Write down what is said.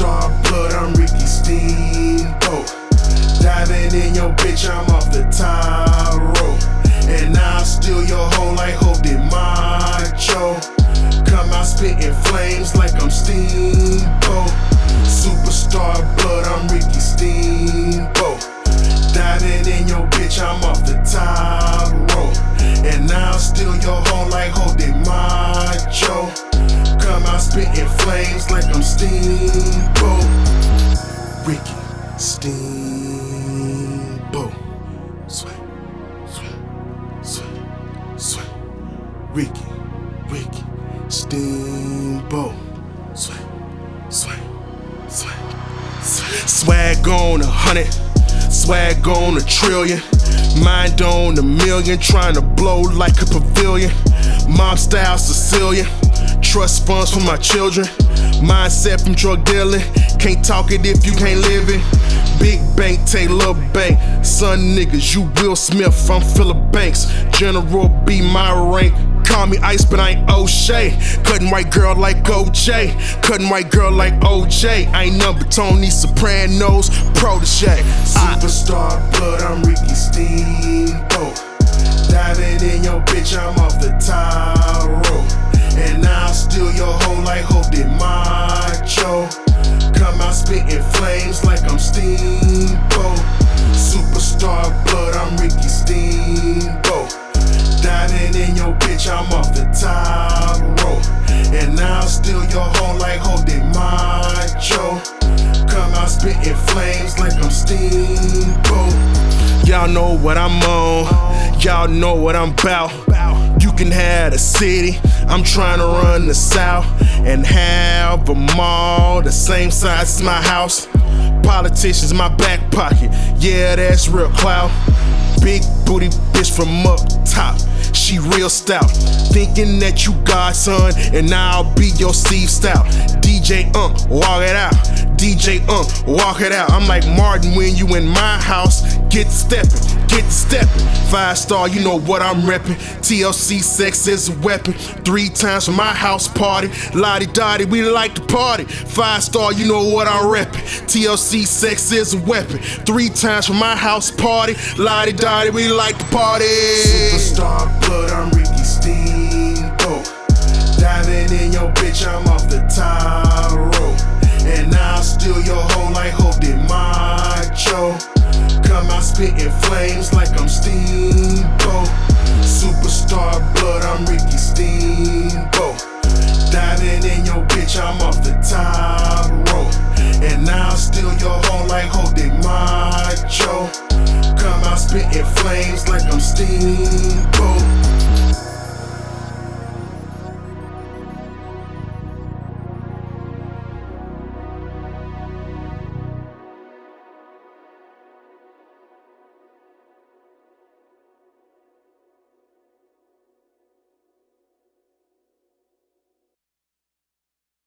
star blood, I'm Ricky Steamboat. Diving in your bitch, I'm off the top rope. And I'll steal your hoe like Hope did Macho. Come out spitting flames like I'm Steamboat. Superstar blood, I'm Ricky Steamboat. Diving in your bitch, I'm off the top rope. And I'll steal your hoe like Hope did Macho. Come out spitting flames like I'm Steamboat. Ricky Steamboat. Sweat, sweat, sweat, sweat. Ricky, Ricky Steamboat. Sweat, sweat, sweat, sweat. Swag on 100, swag on 1 trillion. Mind on 1 million, trying to blow like a pavilion. Mob style Sicilian. Trust funds for my children. Mindset from drug dealing. Can't talk it if you can't live it. Big bank, take little bank. Son niggas, you Will Smith, I'm Philip Banks. General be my rank. Call me Ice, but I ain't O'Shea. Cutting white girl like OJ. Cutting white girl like OJ. I ain't nothing but Tony Soprano's protege. Superstar blood, I'm Ricky Steamboat. Diving in your bitch, I'm off the top rope. And I'll steal your hoe like Hope did Macho. Come out spitting flames like I'm Steamboat. Superstar blood, I'm Ricky Steamboat. Diving in your bitch, I'm off the top rope. And I'll steal your hoe like Hope did Macho. Come out spitting flames like I'm Steamboat. Y'all know what I'm on, y'all know what I'm about. You can have the city, I'm trying to run the south and have a mall the same size as my house. Politicians in my back pocket, yeah, that's real clout. Big booty bitch from up top, she real stout. Thinking that you godson, and I'll be your Steve Stout. DJ Unk, walk it out. DJ Unk, walk it out. I'm like Martin when you in my house. Get steppin', get steppin'. 5-star, you know what I'm reppin'. TLC, sex is a weapon. 3 times for my house party. Lottie Dottie, we like to party. 5-star, you know what I'm reppin'. TLC, sex is a weapon. 3 times for my house party. Lottie Dottie, we like to party. Superstar blood, I'm Ricky Steamboat. Diving in your bitch, I'm off the top rope. And I'll steal your hoe like Hope did Macho. Come out spitting flames like I'm Steamboat. Superstar blood, I'm Ricky Steamboat. Diving in your bitch, I'm off the top rope. And I'll steal your hoe like Hope did Macho. Come out spitting flames like I'm Steamboat.